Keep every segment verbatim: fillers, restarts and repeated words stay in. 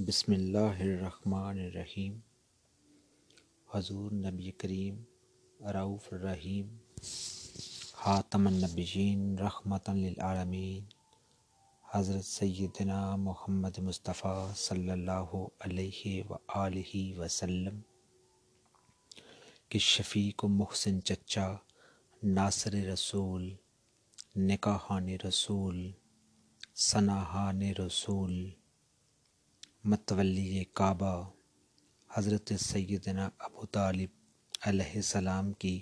بسم اللہ الرحمن الرحیم. حضور نبی کریم رؤوف الرحیم خاتم النبیین رحمتاً للعالمین حضرت سیدنا محمد مصطفی صلی اللہ علیہ وآلہ وسلم کہ شفیق و محسن چچا، ناصر رسول، نکاحان رسول، ثناحان رسول، متولی کعبہ حضرت سیدنا ابو طالب علیہ السلام کی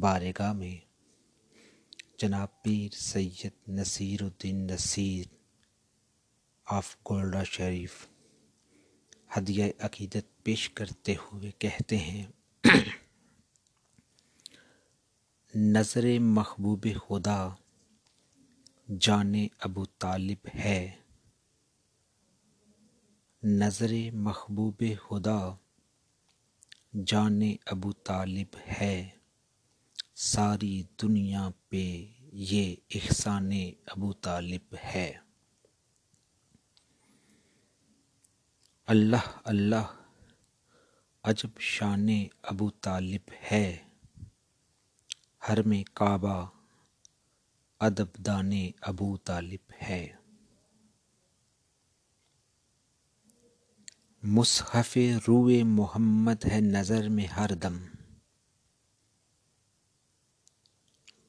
بارگاہ میں جناب پیر سید نصیر الدین نصیر آف گولڈا شریف ہدیہ عقیدت پیش کرتے ہوئے کہتے ہیں: نظر محبوب خدا جان ابو طالب ہے، نظر محبوب خدا جان ابو طالب ہے، ساری دنیا پہ یہ احسان ابو طالب ہے. اللہ اللہ عجب شان ابو طالب ہے، حرم کعبہ ادب دان ابو طالب ہے، مصحف روئے محمد ہے نظر میں ہر دم.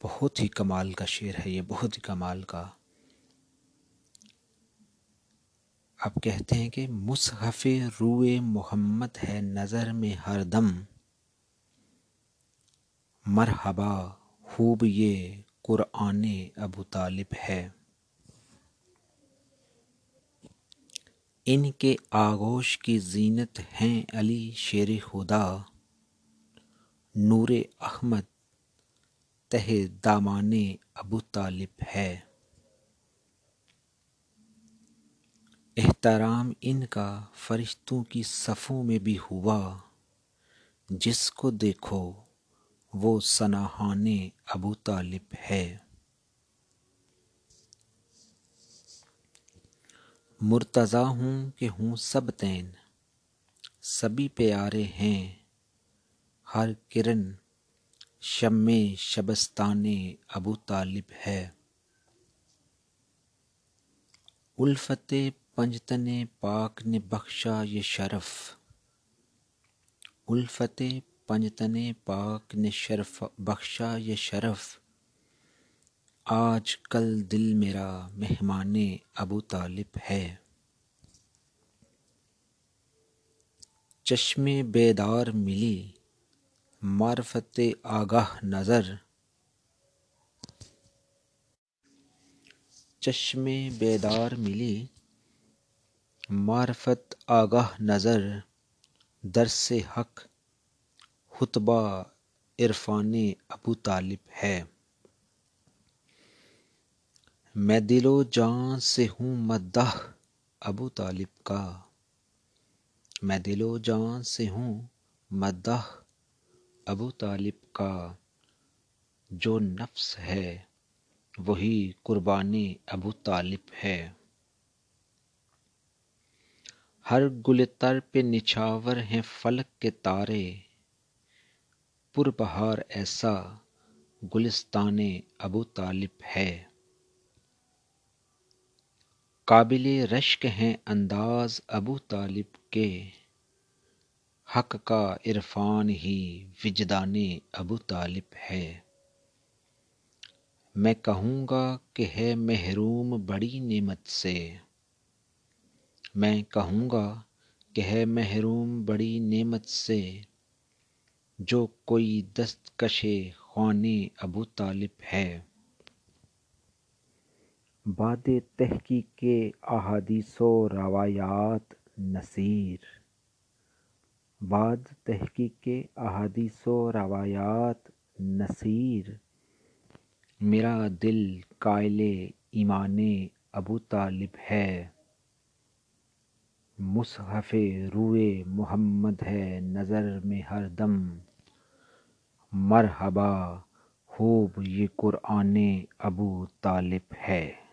بہت ہی کمال کا شعر ہے یہ، بہت ہی کمال کا. آپ کہتے ہیں کہ مصحف روئے محمد ہے نظر میں ہر دم، مرحبا خوب یہ قرآن ابو طالب ہے. ان کے آغوش کی زینت ہیں علی شیر خدا، نور احمد تہ دامان ابو طالب ہے. احترام ان کا فرشتوں کی صفوں میں بھی ہوا، جس کو دیکھو وہ ثناحان ابو طالب ہے. مرتضیٰ ہوں کہ ہوں سب تین، سبھی پیارے ہیں، ہر کرن شمع شبستان ابو طالب ہے. الفت پنجتن پاک نے بخشا یہ شرف، الفت پنجتن پاک نے شرف بخشا یہ شرف، آج کل دل میرا مہمان ابو طالب ہے. چشم بیدار ملی معرفت آگاہ نظر، چشم بیدار ملی معرفت آگاہ نظر، درس حق خطبہ عرفان ابو طالب ہے. میں دل و جان سے ہوں مداح ابو طالب کا، میں دل و جان سے ہوں مداح ابو طالب کا، جو نفس ہے وہی قربانی ابو طالب ہے. ہر گل تر پہ نچھاور ہیں فلک کے تارے، پر بہار ایسا گلستان ابو طالب ہے. قابل رشک ہیں انداز ابو طالب کے، حق کا عرفان ہی وجدان ابو طالب ہے. میں کہوں گا کہ ہے محروم بڑی نعمت سے، میں کہوں گا کہ ہے محروم بڑی نعمت سے، جو کوئی دستکش خوان ابو طالب ہے. باد تحقیق احادیث و روایات نصیر، باد تحقیق احادیث و روایات نصیر، میرا دل قائل ایمان ابو طالب ہے. مصحف روئے محمد ہے نظر میں ہر دم، مرحبا خوب یہ قرآن ابو طالب ہے.